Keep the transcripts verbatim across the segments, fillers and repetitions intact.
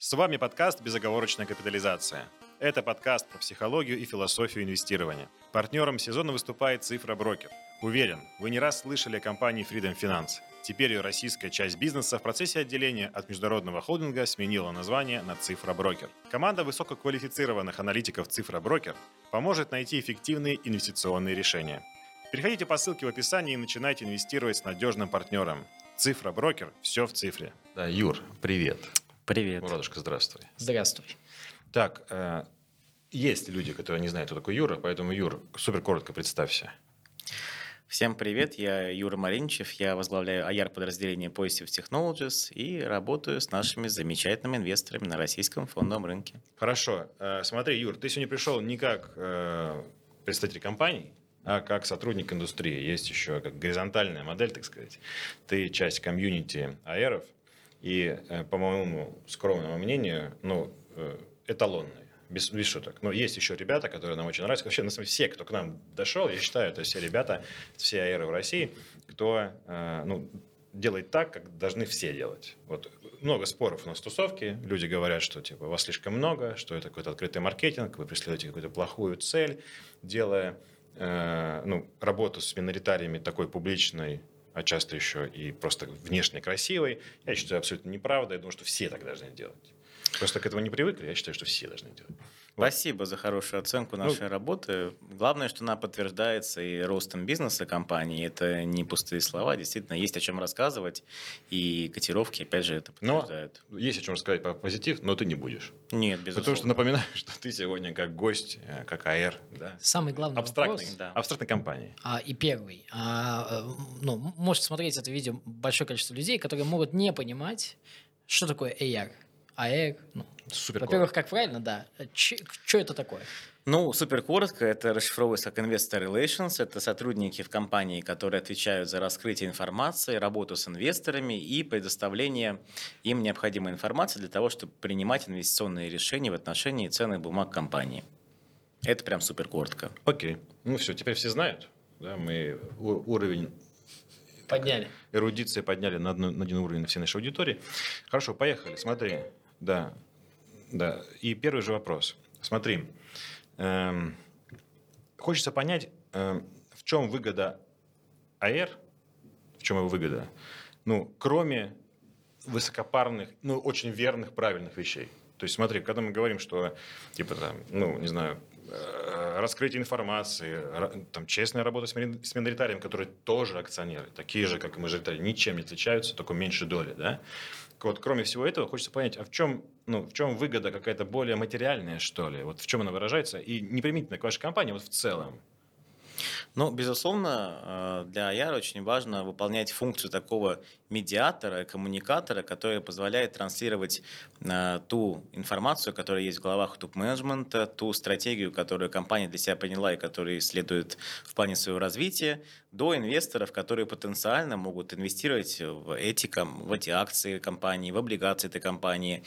С вами подкаст «Безоговорочная капитализация». Это подкаст про психологию и философию инвестирования. Партнером сезона выступает «Цифра Брокер». Уверен, вы не раз слышали о компании Freedom Finance. Теперь ее российская часть бизнеса в процессе отделения от международного холдинга сменила название на «Цифра Брокер». Команда высококвалифицированных аналитиков «Цифра Брокер» поможет найти эффективные инвестиционные решения. Переходите по ссылке в описании и начинайте инвестировать с надежным партнером. «Цифра Брокер» – все в цифре. Да, Юр, привет. Привет. Мурадушка, здравствуй. Здравствуй. Так, э, есть люди, которые не знают, кто такой Юра, поэтому, Юр, супер коротко представься. Всем привет, я Юра Мариничев, я возглавляю ай ар подразделение Positive Technologies и работаю с нашими замечательными инвесторами на российском фондовом рынке. Хорошо. Смотри, Юр, ты сегодня пришел не как представитель компании, а как сотрудник индустрии. Есть еще как горизонтальная модель, так сказать. Ты часть комьюнити ай аров и, по моему скромному мнению, ну, эталонная. Без, без шуток. Но есть еще ребята, которые нам очень нравятся. Вообще, на самом деле, все, кто к нам дошел, я считаю, это все ребята, все аэры в России, кто э, ну, делает так, как должны все делать. Вот. Много споров у нас в тусовке. Люди говорят, что типа вас слишком много, что это какой-то открытый маркетинг, вы преследуете какую-то плохую цель, делая э, ну, работу с миноритариями такой публичной, а часто еще и просто внешне красивой. Я считаю, абсолютно неправда. Я думаю, что все так должны делать. Просто к этому не привыкли, я считаю, что все должны делать. Спасибо вот за хорошую оценку нашей ну, работы. Главное, что она подтверждается и ростом бизнеса компании. Это не пустые слова, действительно, есть о чем рассказывать. И котировки, опять же, это подтверждают. Но есть о чем рассказать про позитив, но ты не будешь. Нет, безусловно. Потому что напоминаю, что ты сегодня как гость, как АР. Да? Самый главный абстрактный, вопрос. Да. Абстрактной компании. А, и первый. А, ну, может смотреть это видео большое количество людей, которые могут не понимать, что такое эй ар. АЭК, ну, во-первых, как правильно, да. Что это такое? Ну, супер коротко, это расшифровывается как Investor Relations, это сотрудники в компании, которые отвечают за раскрытие информации, работу с инвесторами и предоставление им необходимой информации для того, чтобы принимать инвестиционные решения в отношении ценных бумаг компании. Это прям супер коротко. Окей. Ну все, теперь все знают. Да, мы уровень... Подняли. Эрудиции подняли на, одну, на один уровень всей нашей аудитории. Хорошо, поехали. Смотри. Да, да. И первый же вопрос. Смотри, эм, хочется понять, эм, в чем выгода АР, в чем его выгода, ну, кроме высокопарных, ну, очень верных, правильных вещей. То есть, смотри, когда мы говорим, что, типа, там, ну, не знаю, раскрытие информации, там, честная работа с миноритарием, которые тоже акционеры, такие же, как и мажоритарии, ничем не отличаются, только меньше доли, да? Вот, кроме всего этого, хочется понять, а в чем, ну, в чем выгода какая-то более материальная, что ли? Вот в чем она выражается? И не применительно к вашей компании, вот в целом. Ну, безусловно, для ай ар очень важно выполнять функцию такого медиатора, коммуникатора, который позволяет транслировать ту информацию, которая есть в головах топ-менеджмента, ту стратегию, которую компания для себя поняла и которую следует в плане своего развития, до инвесторов, которые потенциально могут инвестировать в эти, в эти акции компании, в облигации этой компании.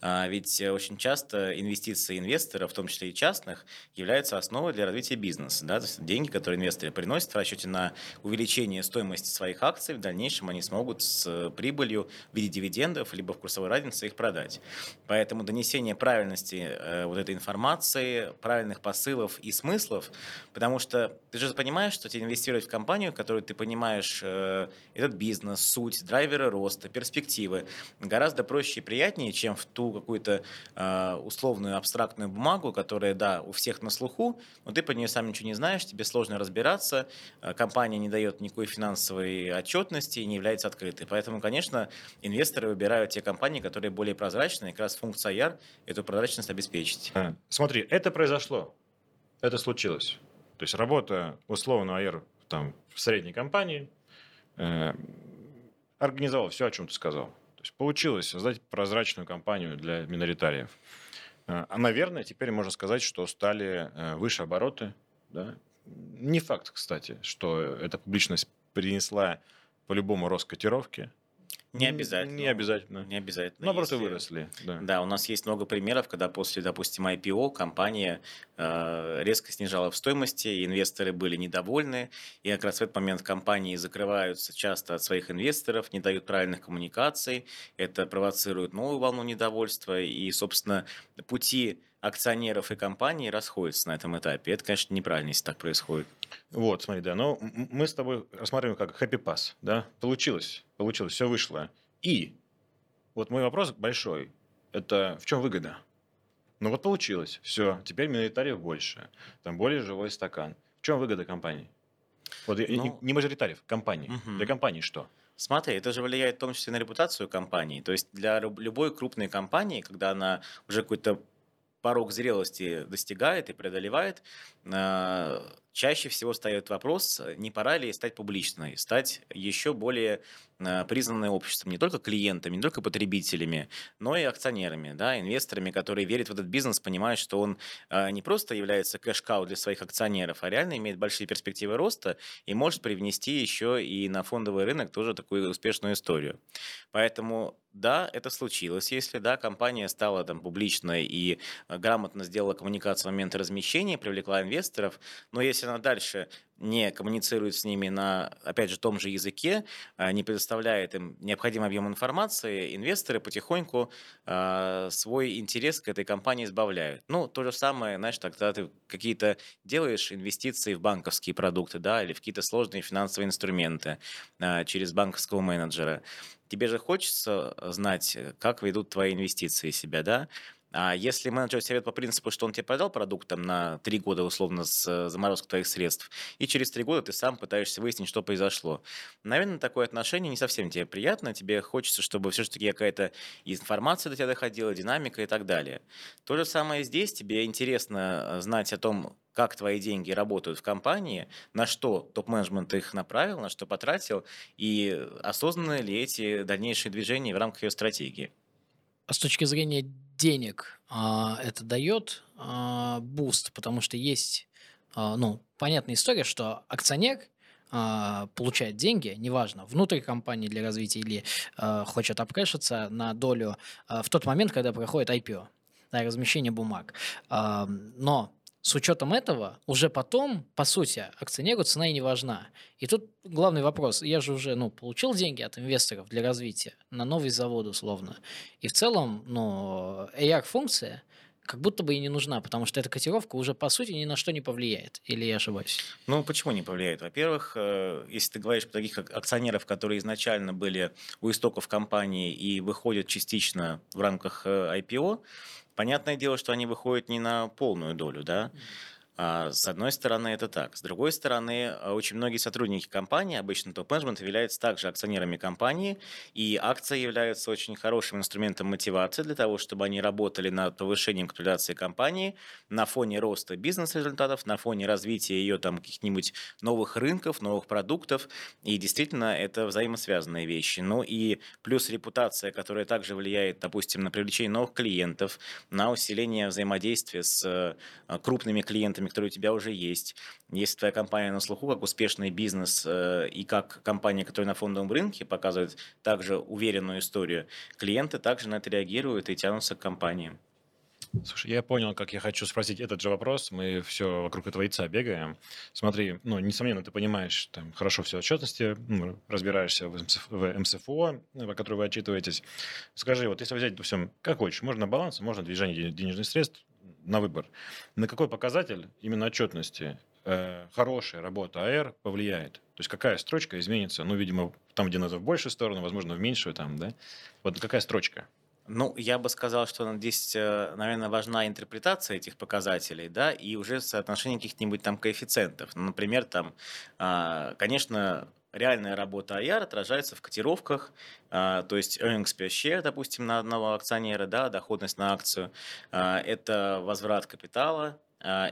Ведь очень часто инвестиции инвесторов, в том числе и частных, являются основой для развития бизнеса. Да? То есть деньги, которые инвесторы приносят в расчете на увеличение стоимости своих акций, в дальнейшем они смогут с прибылью в виде дивидендов либо в курсовой разнице их продать. Поэтому донесение правильности вот этой информации, правильных посылов и смыслов, потому что ты же понимаешь, что тебе инвестировать в компанию, в которую ты понимаешь этот бизнес, суть, драйверы роста, перспективы, гораздо проще и приятнее, чем в ту какую-то условную абстрактную бумагу, которая, да, у всех на слуху, но ты по ней сам ничего не знаешь, тебе сложно разбираться, компания не дает никакой финансовой отчетности и не является открытой. Поэтому, конечно, инвесторы выбирают те компании, которые более прозрачные, как раз функция ай ар эту прозрачность обеспечить. А, смотри, это произошло, это случилось. То есть работа условно ай ар там, в средней компании э, организовала все, о чем ты сказал. То есть получилось создать прозрачную компанию для миноритариев. А, наверное, теперь можно сказать, что стали выше обороты, да? Не факт, кстати, что эта публичность принесла по-любому рост котировки. Не обязательно. Не обязательно. Не обязательно. Но просто выросли. Да. Да, у нас есть много примеров, когда после, допустим, ай пи о компания э, резко снижала в стоимости, инвесторы были недовольны, и как раз в этот момент компании закрываются часто от своих инвесторов, не дают правильных коммуникаций, это провоцирует новую волну недовольства, и, собственно, пути акционеров и компаний расходятся на этом этапе. Это, конечно, неправильно, если так происходит. Вот, смотри, да, но мы с тобой рассматриваем как хэппи-пас, да, получилось, получилось, все вышло. И вот мой вопрос большой, это в чем выгода? Ну вот получилось, все, теперь миноритариев больше, там более живой стакан. В чем выгода компании? Вот ну... не мажоритариев, компании. Угу. Для компании что? Смотри, это же влияет в том числе на репутацию компании. То есть для любой крупной компании, когда она уже какой-то порог зрелости достигает и преодолевает, чаще всего встает вопрос, не пора ли стать публичной, стать еще более признанной обществом, не только клиентами, не только потребителями, но и акционерами, да, инвесторами, которые верят в этот бизнес, понимают, что он не просто является кэш-кау для своих акционеров, а реально имеет большие перспективы роста и может привнести еще и на фондовый рынок тоже такую успешную историю. Поэтому да, это случилось, если да, компания стала там публичной и грамотно сделала коммуникацию в момент размещения, привлекла инвесторов, но если она дальше не коммуницирует с ними на, опять же, том же языке, не предоставляет им необходимый объем информации, инвесторы потихоньку э, свой интерес к этой компании избавляют. Ну, то же самое, знаешь, так, когда ты какие-то делаешь инвестиции в банковские продукты, да, или в какие-то сложные финансовые инструменты э, через банковского менеджера. Тебе же хочется знать, как ведут твои инвестиции себя, да? А если менеджер тебе ведет по принципу, что он тебе продал продукт там, на три года условно с заморозкой твоих средств, и через три года ты сам пытаешься выяснить, что произошло. Наверное, такое отношение не совсем тебе приятно, тебе хочется, чтобы все-таки какая-то информация до тебя доходила, динамика и так далее. То же самое здесь, тебе интересно знать о том, как твои деньги работают в компании, на что топ-менеджмент их направил, на что потратил, и осознаны ли эти дальнейшие движения в рамках ее стратегии. А с точки зрения денег это дает буст, потому что есть, ну, понятная история, что акционер получает деньги, неважно, внутрь компании для развития или хочет обкэшиться на долю в тот момент, когда проходит ай пи о, да, размещение бумаг. Но с учетом этого уже потом, по сути, акционеру цена и не важна. И тут главный вопрос. Я же уже ну, получил деньги от инвесторов для развития на новый завод условно. И в целом ну, эй ар-функция как будто бы и не нужна, потому что эта котировка уже, по сути, ни на что не повлияет. Или я ошибаюсь? Ну, почему не повлияет? Во-первых, если ты говоришь про таких акционеров, которые изначально были у истоков компании и выходят частично в рамках ай пи о, понятное дело, что они выходят не на полную долю, да. А, с одной стороны, это так. С другой стороны, очень многие сотрудники компании, обычно топ-менеджмент, являются также акционерами компании, и акции являются очень хорошим инструментом мотивации для того, чтобы они работали над повышением капитализации компании на фоне роста бизнес-результатов, на фоне развития ее там, каких-нибудь новых рынков, новых продуктов, и действительно это взаимосвязанные вещи. Ну и плюс репутация, которая также влияет, допустим, на привлечение новых клиентов, на усиление взаимодействия с крупными клиентами, которые у тебя уже есть. Если твоя компания на слуху, как успешный бизнес и как компания, которая на фондовом рынке показывает также уверенную историю, клиенты также на это реагируют и тянутся к компании. Слушай, я понял, как я хочу спросить этот же вопрос. Мы все вокруг этого яйца бегаем. Смотри, ну, несомненно, ты понимаешь, там, хорошо все отчетности, ну, разбираешься в, эм эс эф, в эм эс эф о, по которой вы отчитываетесь. Скажи, вот если взять это все, как хочешь, можно баланс, можно движение денежных средств, на выбор. На какой показатель именно отчетности э, хорошая работа АР повлияет? То есть какая строчка изменится? Ну, видимо, там, где надо в большую сторону, возможно, в меньшую там, да? Вот какая строчка? Ну, я бы сказал, что здесь, наверное, важна интерпретация этих показателей, да, и уже соотношение каких-нибудь там коэффициентов. Ну, например, там, э, конечно, реальная работа ай ар отражается в котировках, то есть earnings per share, допустим, на одного акционера, да, доходность на акцию, это возврат капитала,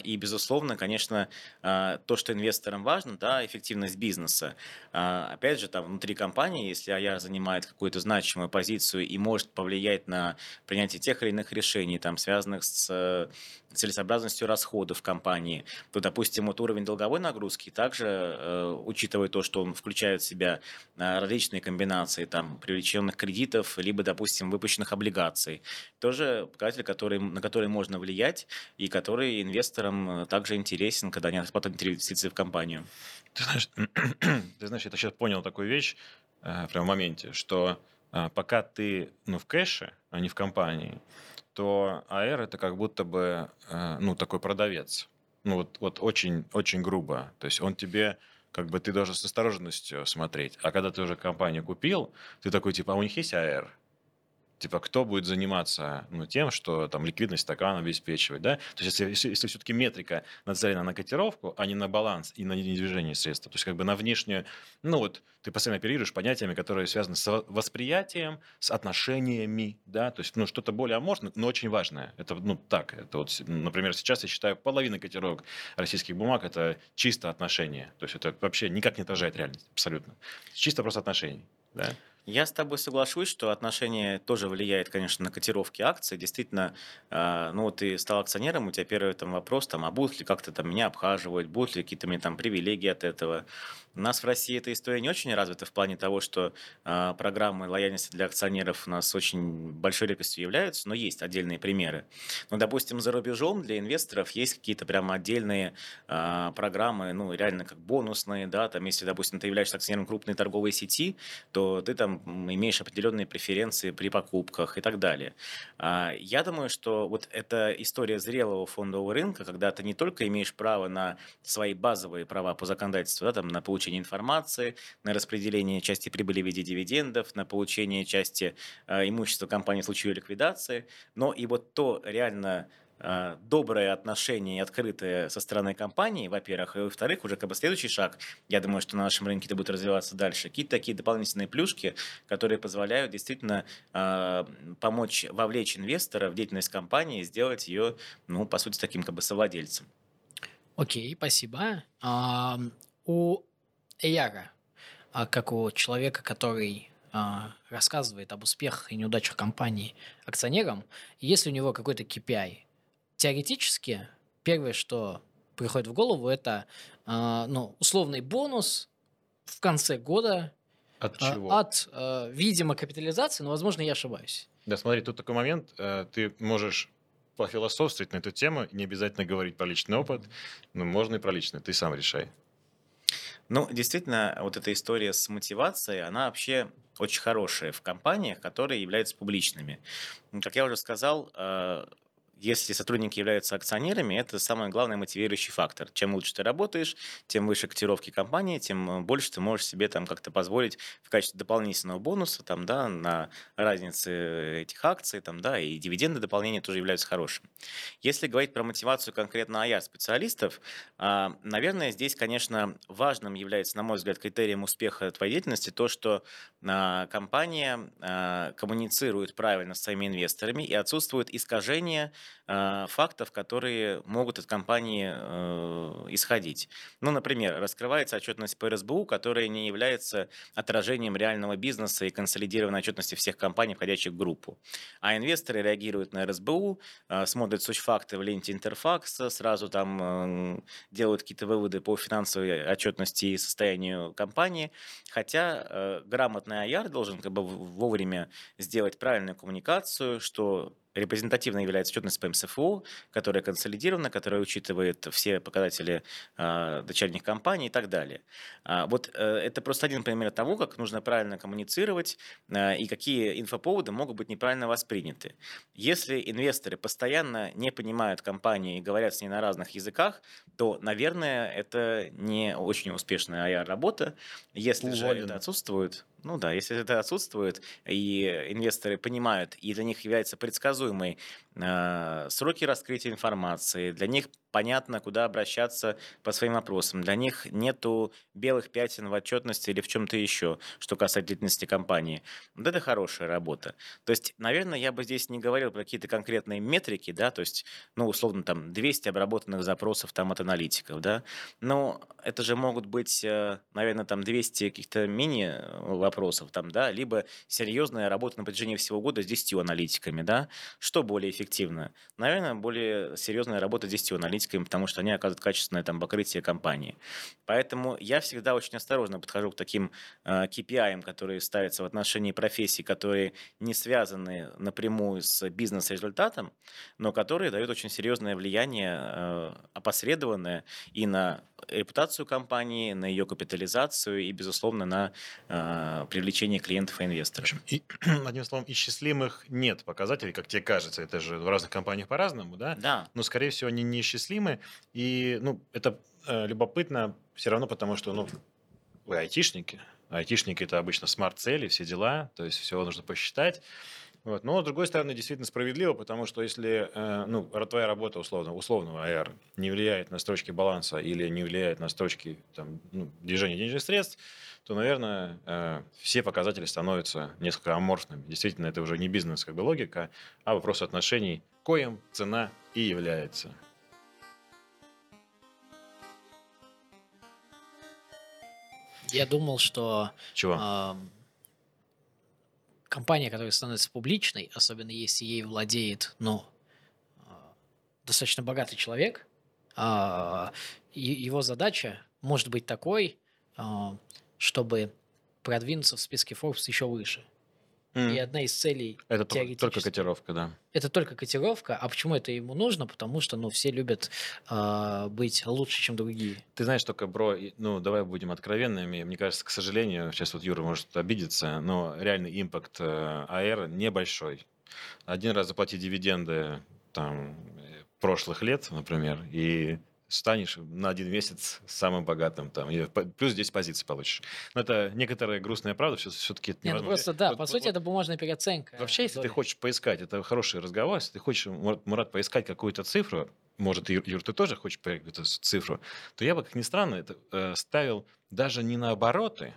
И, безусловно, конечно, то, что инвесторам важно, да, эффективность бизнеса. Опять же, там внутри компании, если ай ар занимает какую-то значимую позицию и может повлиять на принятие тех или иных решений, там, связанных с целесообразностью расходов компании, то, допустим, вот уровень долговой нагрузки, также, учитывая то, что он включает в себя различные комбинации там, привлеченных кредитов, либо, допустим, выпущенных облигаций, тоже показатель, который, на который можно влиять и который инвесторам Инвесторам также интересен, когда они рассматривают инвестиции в компанию. Ты знаешь, ты знаешь, я сейчас понял такую вещь э, прямо в моменте, что э, пока ты ну, в кэше, а не в компании, то АР это как будто бы э, ну, такой продавец. Ну, вот, вот очень, очень грубо. То есть он тебе, как бы ты должен с осторожностью смотреть. А когда ты уже компанию купил, ты такой типа, а у них есть АР? Типа, кто будет заниматься ну, тем, что там ликвидность стакана обеспечивать, да? То есть, если, если все-таки метрика нацелена на котировку, а не на баланс и на недвижение средств, то есть, как бы на внешнюю... Ну, вот ты постоянно оперируешь понятиями, которые связаны с восприятием, с отношениями, да? То есть, ну, что-то более аморфное, но очень важное. Это, ну, так. Это вот, например, сейчас я считаю, половина котировок российских бумаг – это чисто отношения. То есть, это вообще никак не отражает реальность, абсолютно. Чисто просто отношения, да? Я с тобой соглашусь, что отношение тоже влияет, конечно, на котировки акций. Действительно, ну, ты стал акционером, у тебя первый там, вопрос, там, а будут ли как-то там, меня обхаживать, будут ли какие-то мне там, привилегии от этого. У нас в России эта история не очень развита в плане того, что программы лояльности для акционеров у нас очень большой редкостью являются, но есть отдельные примеры. Ну, допустим, за рубежом для инвесторов есть какие-то прямо отдельные программы, ну, реально как бонусные, да, там, если, допустим, ты являешься акционером крупной торговой сети, то ты там имеешь определенные преференции при покупках и так далее. Я думаю, что вот эта история зрелого фондового рынка, когда ты не только имеешь право на свои базовые права по законодательству, да, там, на получение информации, на распределение части прибыли в виде дивидендов, на получение части имущества компании в случае ликвидации, но и вот то реально... доброе отношение и открытое со стороны компании, во-первых, и во-вторых, уже как бы следующий шаг, я думаю, что на нашем рынке это будет развиваться дальше, какие-то такие дополнительные плюшки, которые позволяют действительно э, помочь вовлечь инвестора в деятельность компании и сделать ее, ну, по сути, таким как бы совладельцем. Окей, okay, спасибо. А, у Эяра, как у человека, который... рассказывает об успехах и неудачах компании акционерам, если у него какой-то кей пи ай, теоретически первое, что приходит в голову, это э, ну, условный бонус в конце года от, э, чего? от э, видимо, капитализации, но, возможно, я ошибаюсь. Да, смотри, тут такой момент, э, ты можешь пофилософствовать на эту тему, не обязательно говорить про личный опыт, но можно и про личный, ты сам решай. Ну, действительно, вот эта история с мотивацией, она вообще очень хорошая в компаниях, которые являются публичными. Как я уже сказал, если сотрудники являются акционерами, это самый главный мотивирующий фактор. Чем лучше ты работаешь, тем выше котировки компании, тем больше ты можешь себе там как-то позволить в качестве дополнительного бонуса там, да, на разнице этих акций, там, да, и дивиденды дополнения тоже являются хорошим. Если говорить про мотивацию конкретно ай ар-специалистов, наверное, здесь, конечно, важным является, на мой взгляд, критерием успеха твоей деятельности то, что компания коммуницирует правильно с своими инвесторами и отсутствует искажение фактов, которые могут от компании э, исходить. Ну, например, раскрывается отчетность по эр эс бэ у, которая не является отражением реального бизнеса и консолидированной отчетности всех компаний, входящих в группу. А инвесторы реагируют на эр эс бэ у, э, смотрят сучфакты в ленте Интерфакса, сразу там э, делают какие-то выводы по финансовой отчетности и состоянию компании. Хотя э, грамотный ай ар должен как бы вовремя сделать правильную коммуникацию, что репрезентативной является отчетность по эм эс эф о, которая консолидирована, которая учитывает все показатели э, дочерних компаний и так далее. А, вот э, это просто один пример того, как нужно правильно коммуницировать э, и какие инфоповоды могут быть неправильно восприняты. Если инвесторы постоянно не понимают компанию и говорят с ней на разных языках, то, наверное, это не очень успешная ай ар-работа. Если же это отсутствует... Ну да, если это отсутствует, и инвесторы понимают, и для них является предсказуемой сроки раскрытия информации, для них понятно, куда обращаться по своим вопросам, для них нету белых пятен в отчетности или в чем-то еще, что касается деятельности компании. Вот это хорошая работа. То есть, наверное, я бы здесь не говорил про какие-то конкретные метрики, да, то есть, ну, условно, там, двести обработанных запросов там от аналитиков, да, но это же могут быть, наверное, там, двести каких-то мини-вопросов, там, да, либо серьезная работа на протяжении всего года с десятью аналитиками, да, что более эффективно? Наверное, более серьезная работа с десятью аналитиками, потому что они оказывают качественное там покрытие компании. Поэтому я всегда очень осторожно подхожу к таким э, кей пи ай, которые ставятся в отношении профессий, которые не связаны напрямую с бизнес-результатом, но которые дают очень серьезное влияние, э, опосредованное и на репутацию компании, на ее капитализацию и, безусловно, на э, привлечение клиентов и инвесторов. И, одним словом, исчислимых нет показателей, как тебе кажется. Это же в разных компаниях по-разному, да? Да. Но, скорее всего, они не исчислимы. И ну, это э, любопытно все равно, потому что ну, вы айтишники. Айтишники – это обычно смарт-цели, все дела, то есть все нужно посчитать. Вот. Но, с другой стороны, действительно справедливо, потому что если э, ну, твоя работа условно, условного ай ар не влияет на строчки баланса или не влияет на строчки там, ну, движения денежных средств, то, наверное, э, все показатели становятся несколько аморфными. Действительно, это уже не бизнес, как бы логика, а вопрос отношений, коим цена и является. Я думал, что э, компания, которая становится публичной, особенно если ей владеет ну, э, достаточно богатый человек, э, его задача может быть такой, э, чтобы продвинуться в списке Forbes еще выше. Mm. И одна из целей это только котировка, да. Это только котировка. А почему это ему нужно? Потому что, ну, все любят э, быть лучше, чем другие. Ты знаешь, только, бро, ну, давай будем откровенными. Мне кажется, к сожалению, сейчас вот Юра может обидеться, но реальный импакт АР небольшой. Один раз заплати дивиденды там, прошлых лет, например, и станешь на один месяц самым богатым, там, плюс здесь позиции получишь. Но это некоторая грустная правда, все-таки это невозможно. Нет, просто да, вот, по сути, вот, это бумажная переоценка. Вообще, если доли. Ты хочешь поискать, это хороший разговор, если ты хочешь, Мурад, поискать какую-то цифру, может, Юр, ты тоже хочешь поискать какую-то цифру, то я бы, как ни странно, это ставил даже не на обороты,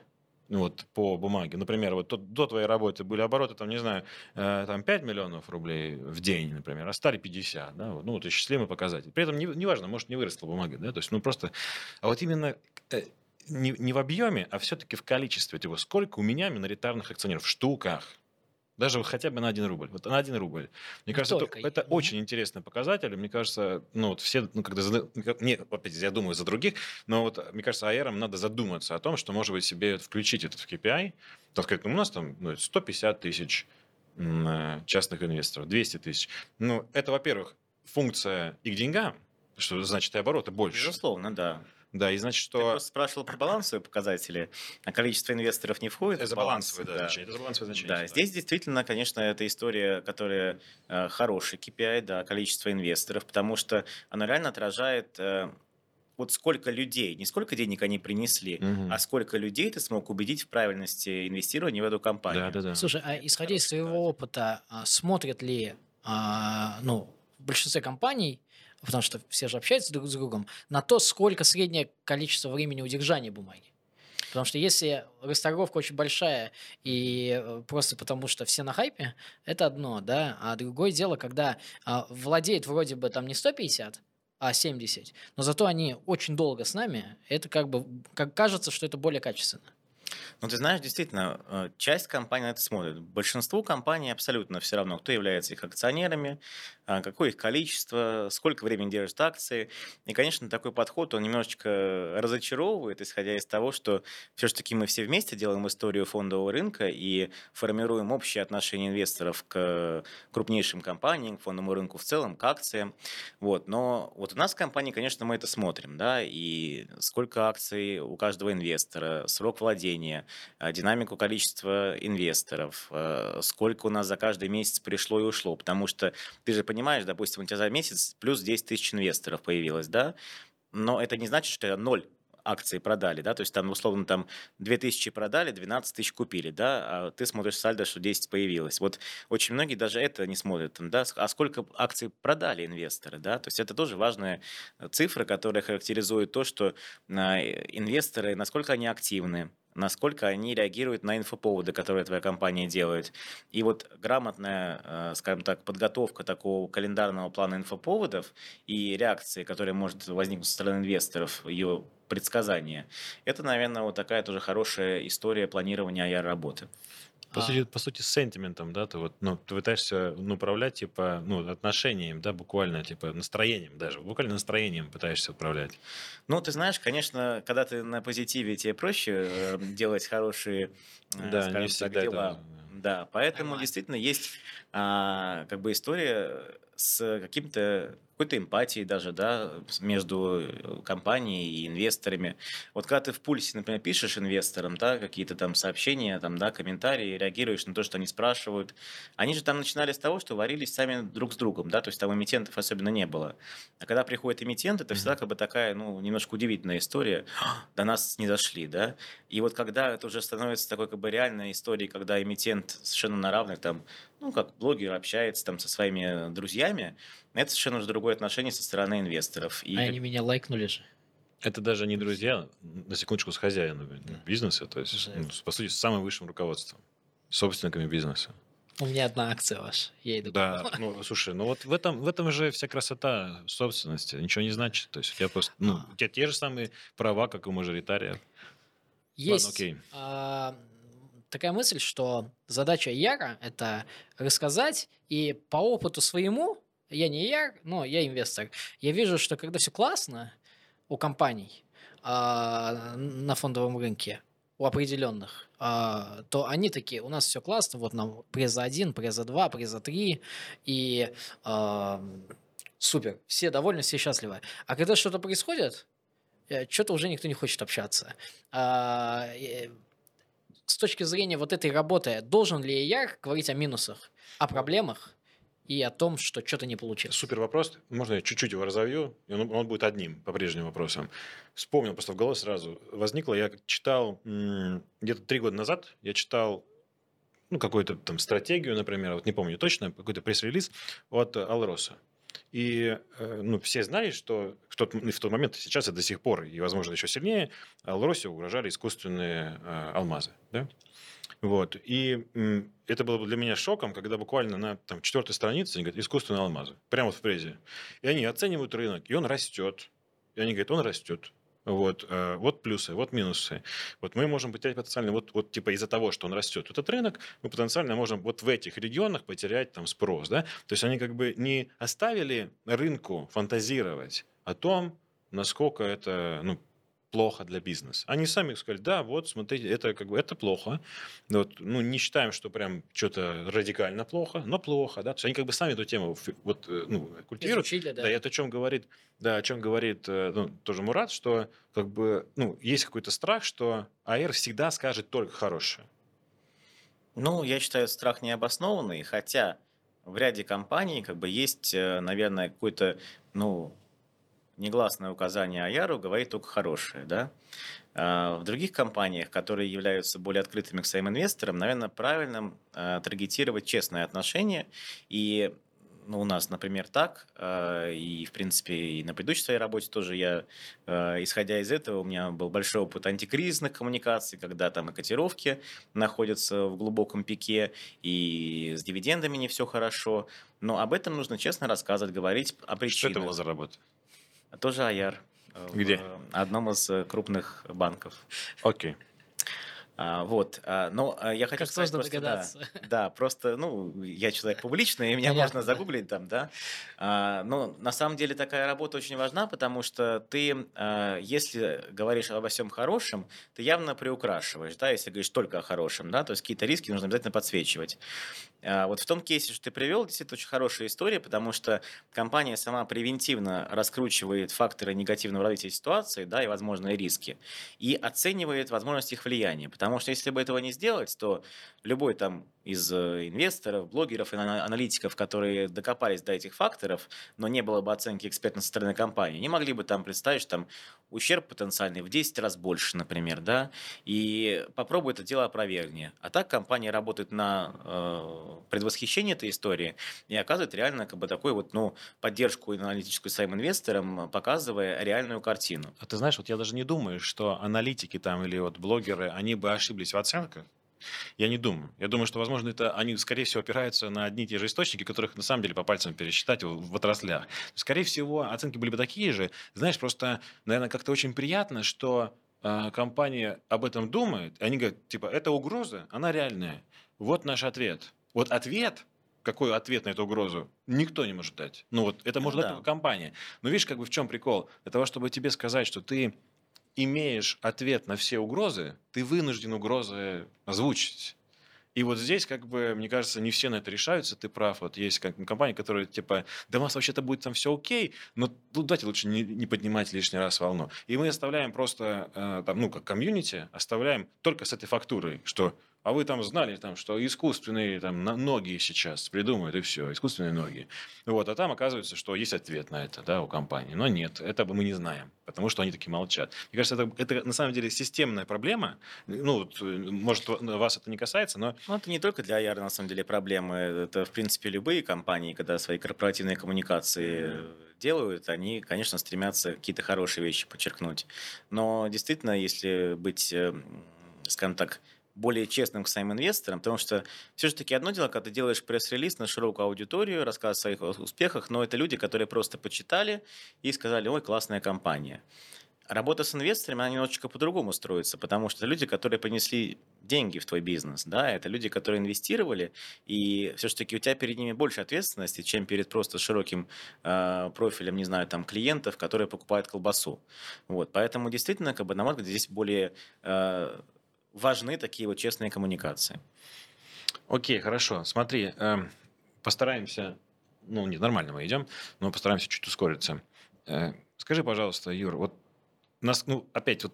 вот, по бумаге. Например, вот до твоей работы были обороты, там, не знаю, там пять миллионов рублей в день, например, а стали пятьдесят, да, ну, вот исчислимый показатель. При этом не, не важно, может, не выросла бумага, да, то есть, ну, просто... А вот именно не, не в объеме, а все-таки в количестве того, сколько у меня миноритарных акционеров в штуках. Даже хотя бы на один рубль. Вот на один рубль. Мне кажется, это, это очень интересный показатель. Мне кажется, ну вот все, ну когда задают, не, опять я думаю за других, но вот мне кажется, АРам надо задуматься о том, что, может быть, себе включить этот в кей пи ай. Так сказать, ну, у нас там ну, сто пятьдесят тысяч частных инвесторов, двести тысяч. Ну, это, во-первых, функция и к деньгам, что значит и обороты больше. Безусловно, да. Да, и значит, что... Ты просто спрашивал про балансовые показатели, а количество инвесторов не входит. Это балансовое, да, да. Значение. Это балансовое значение. Да, да, здесь действительно, конечно, это история, которая э, хороший кей пи ай, да, количество инвесторов, потому что оно реально отражает... Э, Вот сколько людей, не сколько денег они принесли, угу. а сколько людей ты смог убедить в правильности инвестирования в эту компанию. Да, да, да. Слушай, а исходя из своего опыта, смотрят ли а, ну, в большинстве компаний, потому что все же общаются друг с другом, на то, сколько среднее количество времени удержания бумаги? Потому что если расторговка очень большая, и просто потому что все на хайпе, это одно, да, а другое дело, когда а, владеет вроде бы там не сто пятьдесят, а семьдесят, но зато они очень долго с нами, это как бы как кажется, что это более качественно. Ну, ты знаешь, действительно, часть компаний на это смотрит. Большинству компаний абсолютно все равно, кто является их акционерами, какое их количество, сколько времени держат акции. И, конечно, такой подход, он немножечко разочаровывает, исходя из того, что все-таки мы все вместе делаем историю фондового рынка и формируем общее отношение инвесторов к крупнейшим компаниям, к фондовому рынку в целом, к акциям. Вот. Но вот у нас в компании, конечно, мы это смотрим, да, и сколько акций у каждого инвестора, срок владения, динамику количества инвесторов, сколько у нас за каждый месяц пришло и ушло. Потому что ты же понимаешь, допустим, у тебя за месяц плюс десять тысяч инвесторов появилось, да? Но это не значит, что это ноль акции продали, да, то есть там условно там две тысячи продали, двенадцать тысяч купили, да, а ты смотришь сальдо, что десять появилось. Вот очень многие даже это не смотрят, да, а сколько акций продали инвесторы, да, то есть это тоже важная цифра, которая характеризует то, что инвесторы, насколько они активны, насколько они реагируют на инфоповоды, которые твоя компания делает. И вот грамотная, скажем так, подготовка такого календарного плана инфоповодов и реакции, которая может возникнуть со стороны инвесторов, ее предсказания, это, наверное, вот такая тоже хорошая история планирования ай ар-работы. По, а. сути, по сути, с сентиментом, да, ты вот, ну, ты пытаешься ну, управлять, типа, ну, отношением, да, буквально, типа, настроением даже, буквально настроением пытаешься управлять. Ну, ты знаешь, конечно, когда ты на позитиве, тебе проще э, делать хорошие, э, да, скажем так, дела. Это... Да, поэтому, ага. действительно, есть, а, как бы, история с каким-то, какой-то эмпатией даже, да, между компанией и инвесторами. Вот когда ты в пульсе, например, пишешь инвесторам, да, какие-то там сообщения, там, да, комментарии, реагируешь на то, что они спрашивают. Они же там начинали с того, что варились сами друг с другом, да, то есть там эмитентов особенно не было. А когда приходит эмитент, это всегда как бы такая, ну, немножко удивительная история. До нас не дошли, да. И вот когда это уже становится такой как бы реальной историей, когда эмитент совершенно на равных, там, ну, как блогер общается там со своими друзьями, это совершенно уже другое отношение со стороны инвесторов. И... А они меня лайкнули же. Это даже не друзья, на секундочку, с хозяином бизнеса, то есть, ну, по сути, с самым высшим руководством, собственниками бизнеса. У меня одна акция ваша, я иду. Да, ну, слушай, ну вот в этом, в этом же вся красота собственности, ничего не значит, то есть у тебя просто, ну, у тебя те же самые права, как у мажоритария. Есть. Ладно, окей. А... Такая мысль, что задача ай ар – это рассказать, и по опыту своему, я не ай ар, но я инвестор, я вижу, что когда все классно у компаний а, на фондовом рынке, у определенных, а, то они такие, у нас все классно, вот нам преза один, преза два, преза три, и а, супер, все довольны, все счастливы. А когда что-то происходит, что-то уже никто не хочет общаться. А, с точки зрения вот этой работы, должен ли ай ар говорить о минусах, о проблемах и о том, что что-то не получилось? Супер вопрос. Можно я чуть-чуть его разовью? И он, он будет одним по прежним вопросам. Вспомнил, просто в голову сразу возникло. Я читал м- где-то три года назад, я читал ну, какую-то там стратегию, например, вот не помню точно, какой-то пресс-релиз от Алроса. И ну, все знали, что в тот, в тот момент, сейчас и до сих пор, и, возможно, еще сильнее, Алросе угрожали искусственные э, алмазы. Да? Вот. И э, это было для меня шоком, когда буквально на там, четвертой странице они говорят «искусственные алмазы», прямо вот в презе. И они оценивают рынок, и он растет. И они говорят «он растет». Вот, э, вот плюсы, вот минусы. Вот мы можем потерять потенциально, вот, вот типа из-за того, что он растет, этот рынок, мы потенциально можем вот в этих регионах потерять там спрос, да? То есть они как бы не оставили рынку фантазировать о том, насколько это, ну, плохо для бизнеса. Они сами сказали, да, вот, смотрите, это как бы это плохо. Вот, ну, не считаем, что прям что-то радикально плохо, но плохо, да. То есть они как бы сами эту тему вот, ну, культивируют. Изучили, да. Да, и это о чем говорит, да, о чем говорит ну, тоже Мурад, что как бы, ну, есть какой-то страх, что ай ар всегда скажет только хорошее. Ну, я считаю, страх необоснованный, хотя в ряде компаний как бы есть, наверное, какой-то, ну, негласное указание ай ар говорит только хорошее. Да? В других компаниях, которые являются более открытыми к своим инвесторам, наверное, правильно таргетировать честные отношения. И ну, у нас, например, так, и, в принципе, и на предыдущей своей работе тоже я, исходя из этого, у меня был большой опыт антикризисных коммуникаций, когда там и котировки находятся в глубоком пике, и с дивидендами не все хорошо. Но об этом нужно честно рассказывать, говорить о причинах. Что это была за работа? Тоже ай ар. Где? В одном из крупных банков. Окей. Okay. Вот. Но я хочу как сказать просто... Да, да, просто, ну, я человек публичный, и меня Понятно. Можно загуглить там, да. Но на самом деле такая работа очень важна, потому что ты, если говоришь обо всем хорошем, ты явно приукрашиваешь, да, если говоришь только о хорошем, да, то есть какие-то риски нужно обязательно подсвечивать. Вот в том кейсе, что ты привел, действительно очень хорошая история, потому что компания сама превентивно раскручивает факторы негативного развития ситуации, да, и возможные риски, и оценивает возможность их влияния, потому что если бы этого не сделать, то любой там из инвесторов, блогеров и аналитиков, которые докопались до этих факторов, но не было бы оценки экспертной со стороны компании, не могли бы там представить, что там ущерб потенциальный в десять раз больше, например, да, и попробуй это дело опровергни. А так компания работает на э, предвосхищение этой истории и оказывает реально как бы такую вот, ну, поддержку аналитическую своим инвесторам, показывая реальную картину. А ты знаешь, вот я даже не думаю, что аналитики там или вот блогеры, они бы ошиблись в оценках. Я не думаю. Я думаю, что, возможно, это они, скорее всего, опираются на одни и те же источники, которых, на самом деле, по пальцам пересчитать в отраслях. Скорее всего, оценки были бы такие же. Знаешь, просто, наверное, как-то очень приятно, что э, компания об этом думает. И они говорят, типа, это угроза, она реальная. Вот наш ответ. Вот ответ... Какой ответ на эту угрозу никто не может дать. Ну вот это может да. дать только компания. Но видишь, как бы в чем прикол? Для того, чтобы тебе сказать, что ты имеешь ответ на все угрозы, ты вынужден угрозы озвучить. И вот здесь, как бы, мне кажется, не все на это решаются, ты прав. Вот есть компании, которые типа, да у нас вообще-то будет там все окей, но ну, давайте лучше не, не поднимать лишний раз волну. И мы оставляем просто, э, там, ну, как комьюнити, оставляем только с этой фактурой, что а вы там знали, там, что искусственные там, ноги сейчас придумают, и все, искусственные ноги. Вот, а там оказывается, что есть ответ на это да, у компании. Но нет, это мы не знаем, потому что они таки молчат. Мне кажется, это, это на самом деле системная проблема. Ну, вот, может, вас это не касается, но... Ну, это не только для ай ар, на самом деле, проблемы. Это, в принципе, любые компании, когда свои корпоративные коммуникации... делают, они, конечно, стремятся какие-то хорошие вещи подчеркнуть. Но действительно, если быть, скажем так, более честным к своим инвесторам, потому что все-таки одно дело, когда ты делаешь пресс-релиз на широкую аудиторию, рассказываешь о своих успехах, но это люди, которые просто почитали и сказали, ой, классная компания. Работа с инвесторами, она немножечко по-другому строится, потому что это люди, которые принесли деньги в твой бизнес, да, это люди, которые инвестировали, и все-таки у тебя перед ними больше ответственности, чем перед просто широким э, профилем, не знаю, там, клиентов, которые покупают колбасу. Вот, поэтому действительно, как бы, на мой взгляд, здесь более э, важны такие вот честные коммуникации. Окей, хорошо, смотри, э, постараемся, ну, не, нормально мы идем, но постараемся чуть ускориться. Э, скажи, пожалуйста, Юр, вот, Нас, ну, опять, вот,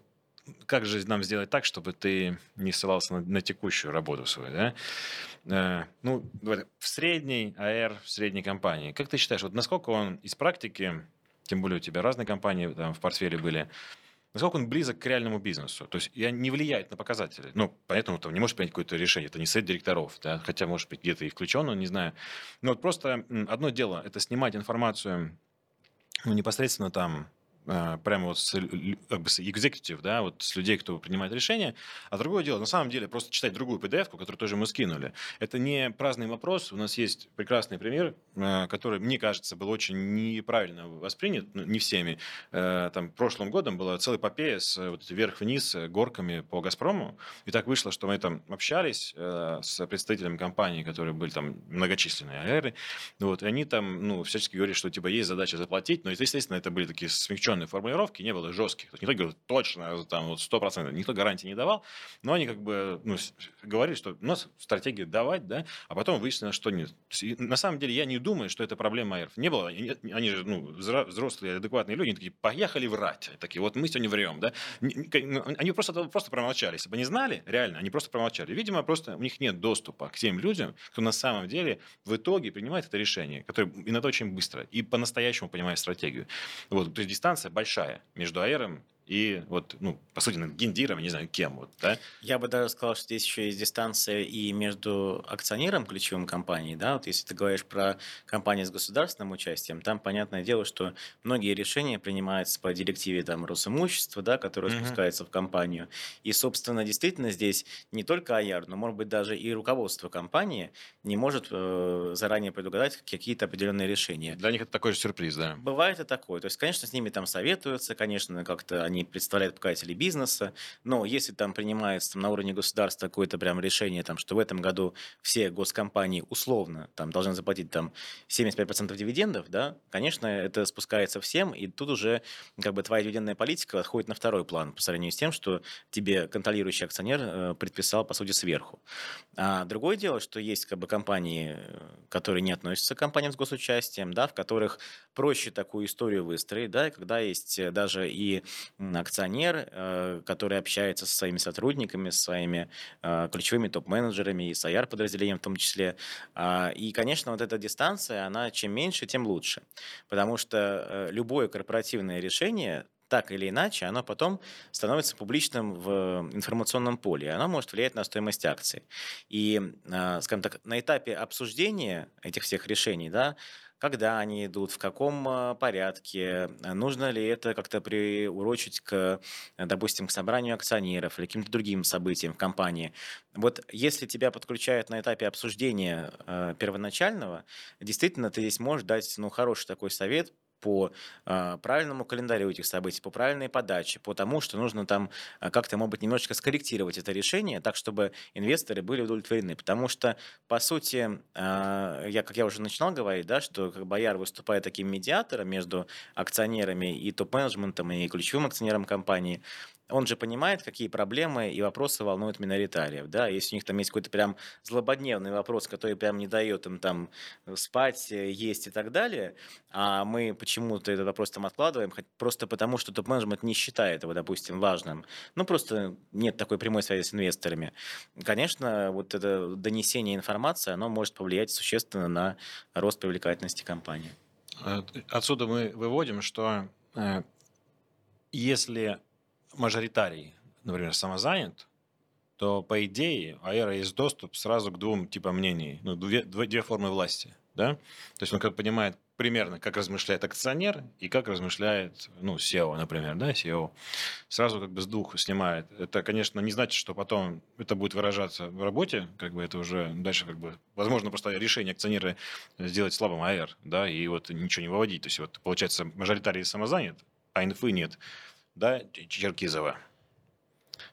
как же нам сделать так, чтобы ты не ссылался на, на текущую работу свою, да? Э, ну, в средней АР, в средней компании. Как ты считаешь, вот насколько он из практики, тем более у тебя разные компании там, в портфеле были, насколько он близок к реальному бизнесу? То есть я не влияет на показатели. Ну, поэтому там не можешь принять какое-то решение. Это не совет директоров, да? Хотя, может быть, где-то и включен, но не знаю. Но вот просто одно дело – это снимать информацию ну, непосредственно там, прямо вот с экзекутив, да, вот с людей, кто принимает решения. А другое дело, на самом деле, просто читать другую пи ди эф-ку, которую тоже мы скинули. Это не праздный вопрос. У нас есть прекрасный пример, который, мне кажется, был очень неправильно воспринят, ну, не всеми. Там прошлым годом была целая эпопея с вот вверх-вниз горками по «Газпрому». И так вышло, что мы там общались с представителями компаний, которые были там многочисленные АЭРы. Вот, и они там, ну, всячески говорили, что типа есть задача заплатить, но, естественно, это были такие смягченные формулировки, не было жестких. Никто говорил точно, там, вот сто процентов, никто гарантии не давал, но они как бы ну, говорили, что у нас стратегия давать, да, а потом выяснилось, что нет. И на самом деле я не думаю, что это проблема АРФ. Не было, они, они же ну, взрослые, адекватные люди, они такие, поехали врать. Такие, вот мы сегодня врем, да. Они просто, просто промолчали. Если бы не знали, реально, они просто промолчали. Видимо, просто у них нет доступа к тем людям, кто на самом деле в итоге принимает это решение, которое иногда очень быстро и по-настоящему понимает стратегию. Вот, то есть дистанция большая между АЭРом и, вот, ну, по сути, гендиром, не знаю, кем. Вот, да? Я бы даже сказал, что здесь еще есть дистанция и между акционером ключевым компанией. Да? Вот если ты говоришь про компании с государственным участием, там, понятное дело, что многие решения принимаются по директиве там, Росимущества, да, которое uh-huh. спускается в компанию. И, собственно, действительно здесь не только АЯР, но, может быть, даже и руководство компании не может э, заранее предугадать какие-то определенные решения. Для них это такой же сюрприз, да? Бывает и такое. То есть, конечно, с ними там советуются, конечно, как-то они представляют показатели бизнеса, но если там принимается там, на уровне государства какое-то прям решение, там, что в этом году все госкомпании условно там, должны заплатить там, семьдесят пять процентов дивидендов, да, конечно, это спускается всем, и тут уже как бы, твоя дивидендная политика отходит на второй план по сравнению с тем, что тебе контролирующий акционер э, предписал, по сути, сверху. А другое дело, что есть как бы, компании, которые не относятся к компаниям с госучастием, да, в которых проще такую историю выстроить, да, и когда есть даже и акционер, который общается со своими сотрудниками, со своими ключевыми топ-менеджерами и с ай ар-подразделением в том числе. И, конечно, вот эта дистанция, она чем меньше, тем лучше. Потому что любое корпоративное решение так или иначе, оно потом становится публичным в информационном поле, и оно может влиять на стоимость акций. И, скажем так, на этапе обсуждения этих всех решений, да, когда они идут, в каком порядке, нужно ли это как-то приурочить к, допустим, к собранию акционеров или каким-то другим событиям в компании. Вот если тебя подключают на этапе обсуждения первоначального, действительно, ты здесь можешь дать, ну, хороший такой совет по э, правильному календарю этих событий, по правильной подаче, по тому, что нужно там как-то, может быть, немножечко скорректировать это решение, так, чтобы инвесторы были удовлетворены. Потому что, по сути, э, я, как я уже начинал говорить, да, что как бы ай ар выступает таким медиатором менду акционерами и топ-менеджментом, и ключевым акционером компании. Он же понимает, какие проблемы и вопросы волнуют миноритариев. Да? Если у них там есть какой-то прям злободневный вопрос, который прям не дает им там спать, есть и так далее, а мы почему-то этот вопрос там откладываем, просто потому, что топ-менеджмент не считает его, допустим, важным. Ну, просто нет такой прямой связи с инвесторами. Конечно, вот это донесение информации, оно может повлиять существенно на рост привлекательности компании. Отсюда мы выводим, что если мажоритарий, например, самозанят, то, по идее, ай ар есть доступ сразу к двум типам мнений, ну, две, две формы власти. Да? То есть он как понимает примерно, как размышляет акционер и как размышляет, ну, си и о, например, да, си и о. Сразу как бы с двух снимает. Это, конечно, не значит, что потом это будет выражаться в работе, как бы это уже дальше как бы, возможно, просто решение акционера сделать слабым ай ар, да, и вот ничего не выводить. То есть вот, получается, мажоритарий самозанят, а инфы нет. Да, Черкизова.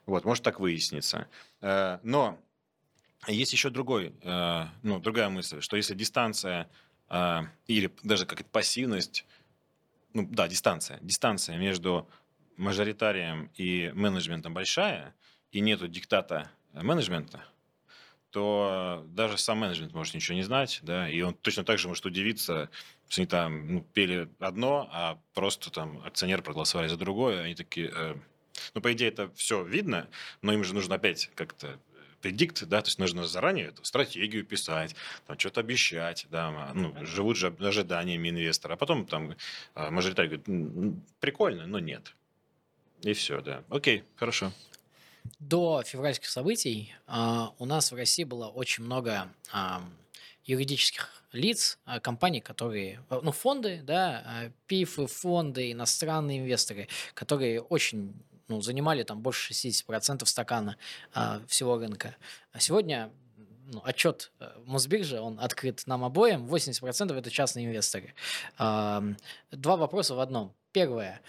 Вот, может так выяснится. Но есть еще другой, ну, другая мысль, что если дистанция или даже как-то пассивность, ну да, дистанция, дистанция между мажоритарием и менеджментом большая, и нету диктата менеджмента, то даже сам менеджмент может ничего не знать, да, и он точно так же может удивиться, что они там, ну, пели одно, а просто там акционеры проголосовали за другое, они такие, э, ну, по идее, это все видно, но им же нужно опять как-то предикт, да, то есть нужно заранее эту стратегию писать, там что-то обещать, да, ну, живут же ожиданиями инвестора, а потом там э, мажоритарий говорит, прикольно, но нет, и все, да, окей, хорошо. До февральских событий э, у нас в России было очень много э, юридических лиц, э, компаний, которые, э, ну, фонды, да, э, пифы, фонды, иностранные инвесторы, которые очень, ну, занимали там больше шестьдесят процентов стакана э, всего рынка. А сегодня, ну, отчет Мосбиржи, он открыт нам обоим, восемьдесят процентов это частные инвесторы. Э, два вопроса в одном. Первое.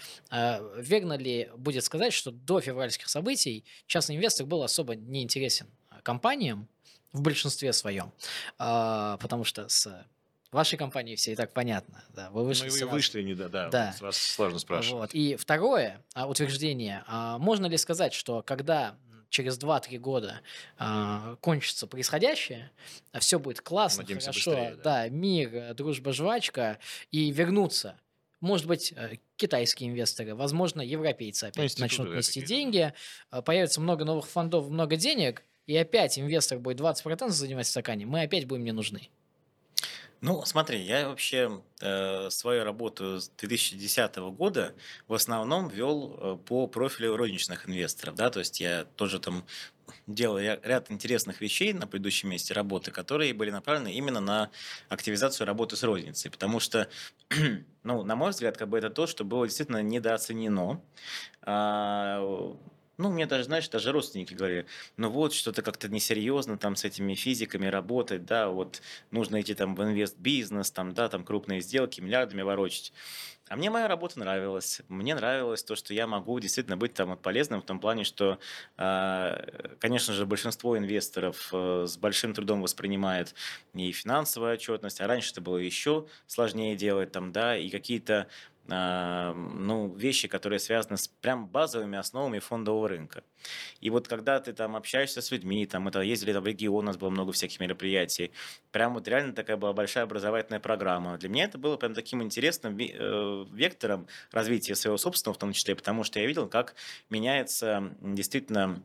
Верно ли будет сказать, что до февральских событий частный инвестор был особо неинтересен компаниям в большинстве своем? Потому что с вашей компанией все и так понятно. Да, вы вышли, ну, вы вышли не да, да, да. Вас сложно спрашивать. Вот. И второе утверждение. Можно ли сказать, что когда через два-три года э, кончится происходящее, все будет классно, надеемся, хорошо, быстрее, да. Да, мир, дружба, жвачка, и вернутся, может быть, китайские инвесторы, возможно, европейцы опять ну, начнут нести деньги, появится много новых фондов, много денег, и опять инвестор будет двадцать процентов занимать в стакане, мы опять будем не нужны. Ну, смотри, я вообще э, свою работу с две тысячи десятого года в основном вел по профилю розничных инвесторов, да, то есть я тоже там делал ряд интересных вещей на предыдущем месте работы, которые были направлены именно на активизацию работы с розницей, потому что, ну, на мой взгляд, как бы это то, что было действительно недооценено. Ну, мне даже, знаешь, даже родственники говорили, ну вот, что-то как-то несерьезно там с этими физиками работать, да, вот нужно идти там в инвест-бизнес, там, да, там крупные сделки, миллиардами ворочать. А мне моя работа нравилась. Мне нравилось то, что я могу действительно быть там полезным в том плане, что, конечно же, большинство инвесторов с большим трудом воспринимает и финансовую отчетность, а раньше это было еще сложнее делать, там, да, и какие-то, ну, вещи, которые связаны с прям базовыми основами фондового рынка. И вот когда ты там общаешься с людьми, там это ездили там, в регион, у нас было много всяких мероприятий, прям вот реально такая была большая образовательная программа. Для меня это было прям таким интересным вектором развития своего собственного, в том числе, потому что я видел, как меняется действительно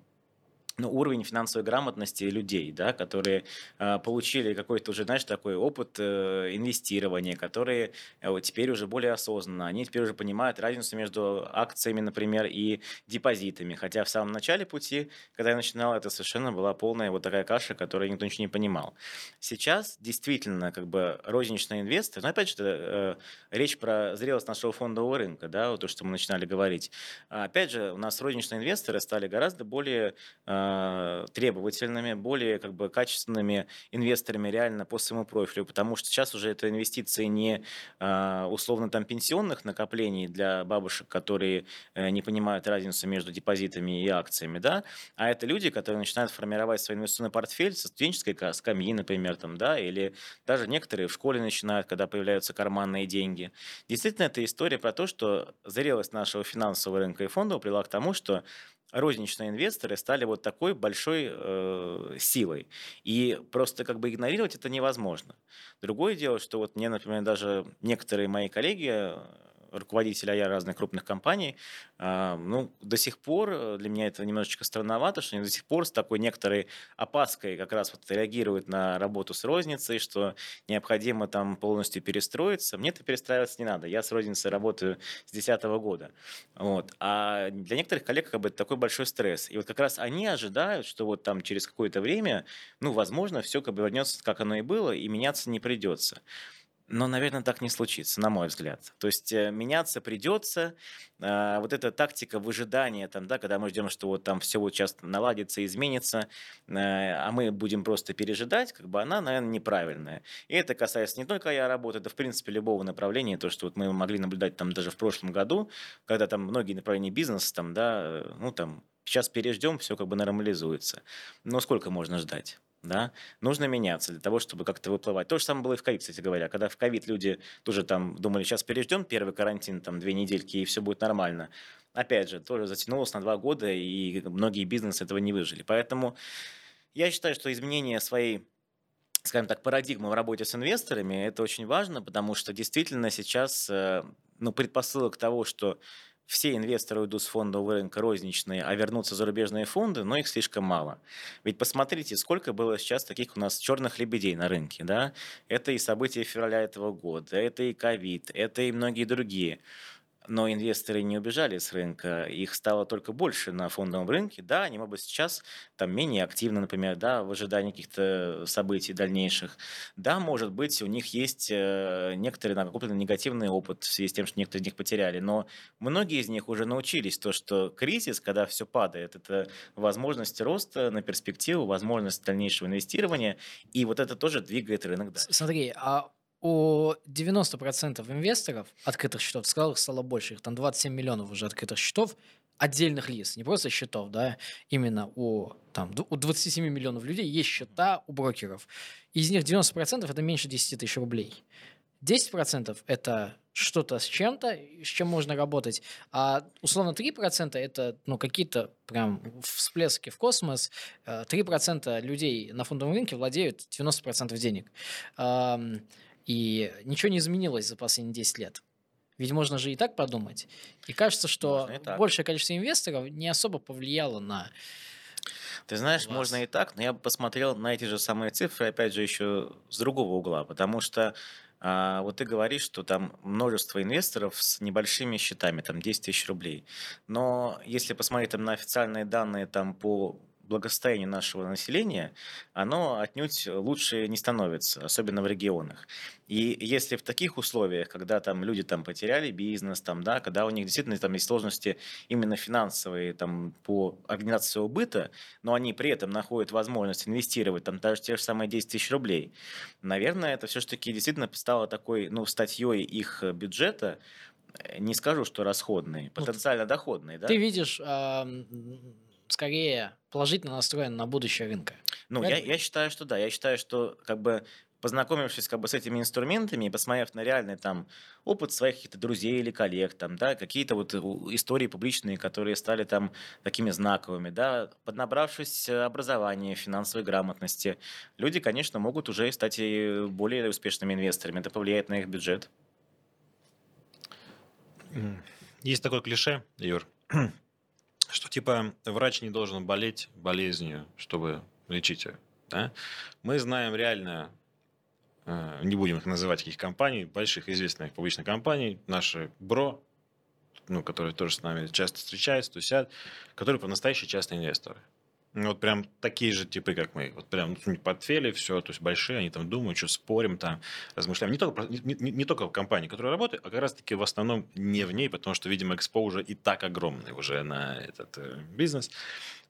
ну, уровень финансовой грамотности людей, да, которые э, получили какой-то уже, знаешь, такой опыт э, инвестирования, которые э, теперь уже более осознанно, они теперь уже понимают разницу между акциями, например, и депозитами. Хотя в самом начале пути, когда я начинал, это совершенно была полная вот такая каша, которую никто ничего не понимал. Сейчас действительно как бы розничный инвестор, но опять же, это, э, речь про зрелость нашего фондового рынка, да, вот то, что мы начинали говорить. Опять же, у нас розничные инвесторы стали гораздо более... Э, требовательными, более как бы качественными инвесторами реально по своему профилю, потому что сейчас уже это инвестиции не условно там пенсионных накоплений для бабушек, которые не понимают разницу между депозитами и акциями, да, а это люди, которые начинают формировать свой инвестиционный портфель со студенческой скамьи, например, там, да, или даже некоторые в школе начинают, когда появляются карманные деньги. Действительно, это история про то, что зрелость нашего финансового рынка и фондового привела к тому, что розничные инвесторы стали вот такой большой э, силой. И просто как бы игнорировать это невозможно. Другое дело, что вот мне, например, даже некоторые мои коллеги, руководители ай ар разных крупных компаний, э, ну, до сих пор, для меня это немножечко странновато, что они до сих пор с такой некоторой опаской как раз вот реагируют на работу с розницей, что необходимо там полностью перестроиться. Мне-то перестраиваться не надо, я с розницей работаю с две тысячи десятого года. Вот. А для некоторых коллег как бы это такой большой стресс. И вот как раз они ожидают, что вот там через какое-то время, ну, возможно, все как бы вернется, как оно и было, и меняться не придется. Но, наверное, так не случится, на мой взгляд. То есть меняться придется. Вот эта тактика выжидания, там, да, когда мы ждем, что вот там все вот сейчас наладится, изменится, а мы будем просто пережидать, как бы она, наверное, неправильная. И это касается не только ай ар работы, это, в принципе, любого направления. То, что вот мы могли наблюдать там даже в прошлом году, когда там многие направления бизнеса, там, да, ну, там, сейчас переждем, все как бы нормализуется. Но сколько можно ждать? Да? Нужно меняться для того, чтобы как-то выплывать. То же самое было и в ковид, кстати говоря. Когда в ковид люди тоже там думали, сейчас переждем первый карантин, там две недельки, и все будет нормально. Опять же, тоже затянулось на два года, и многие бизнесы этого не выжили. Поэтому я считаю, что изменение своей, скажем так, парадигмы в работе с инвесторами, это очень важно, потому что действительно сейчас, ну, предпосылок того, что все инвесторы уйдут с фондового рынка розничные, а вернутся зарубежные фонды, но их слишком мало. Ведь посмотрите, сколько было сейчас таких у нас черных лебедей на рынке. Да? Это и события февраля этого года, это и ковид, это и многие другие. Но инвесторы не убежали с рынка, их стало только больше на фондовом рынке. Да, они, может быть, сейчас там менее активны, например, да, в ожидании каких-то событий дальнейших. Да, может быть, у них есть некоторые накопленный негативный опыт в связи с тем, что некоторые из них потеряли. Но многие из них уже научились то, что кризис, когда все падает, это возможность роста на перспективу, возможность дальнейшего инвестирования. И вот это тоже двигает рынок дальше. Смотри, а... У девяноста процентов инвесторов открытых счетов, сказал, их стало больше, их там двадцать семь миллионов уже открытых счетов, отдельных лиц, не просто счетов, да, именно у, там, у двадцати семи миллионов людей есть счета у брокеров. Из них девяносто процентов это меньше десяти тысяч рублей. десять процентов это что-то с чем-то, с чем можно работать, а условно три процента это, ну, какие-то прям всплески в космос, три процента людей на фондовом рынке владеют девяносто процентов денег. И ничего не изменилось за последние десять лет. Ведь можно же и так подумать. И кажется, что большее количество инвесторов не особо повлияло на... Ты знаешь, вас. Можно и так, но я бы посмотрел на эти же самые цифры, опять же, еще с другого угла, потому что а, вот ты говоришь, что там множество инвесторов с небольшими счетами, там десять тысяч рублей. Но если посмотреть там, на официальные данные там, по... благосостояние нашего населения, оно отнюдь лучше не становится, особенно в регионах. И если в таких условиях, когда там люди там потеряли бизнес, там, да, когда у них действительно там есть сложности именно финансовые там, по организации своего быта, но они при этом находят возможность инвестировать там даже те же самые десять тысяч рублей, наверное, это все-таки действительно стало такой, ну, статьей их бюджета, не скажу, что расходной, потенциально доходной. Да? Ты видишь... скорее положительно настроен на будущее рынка. Ну, я, я считаю, что да. Я считаю, что как бы познакомившись как бы, с этими инструментами и посмотрев на реальный там, опыт своих каких-то друзей или коллег, там, да, какие-то вот истории публичные, которые стали там, такими знаковыми, да, поднабравшись образования, финансовой грамотности, люди, конечно, могут уже стать и более успешными инвесторами. Это повлияет на их бюджет. Есть такое клише, Юр. что типа врач не должен болеть болезнью, чтобы лечить ее. Да? Мы знаем реально, не будем их называть, каких компаний, больших известных публичных компаний, наши БРО, ну, которые тоже с нами часто встречаются, тусят, которые по-настоящему частные инвесторы. Вот прям такие же типы, как мы. Вот прям ну, портфели, все, то есть большие, они там думают, что спорим, там размышляем. Не только, не, не, не только в компании, которая работает, а как раз-таки в основном не в ней, потому что, видимо, экспо уже и так огромный уже на этот э, бизнес.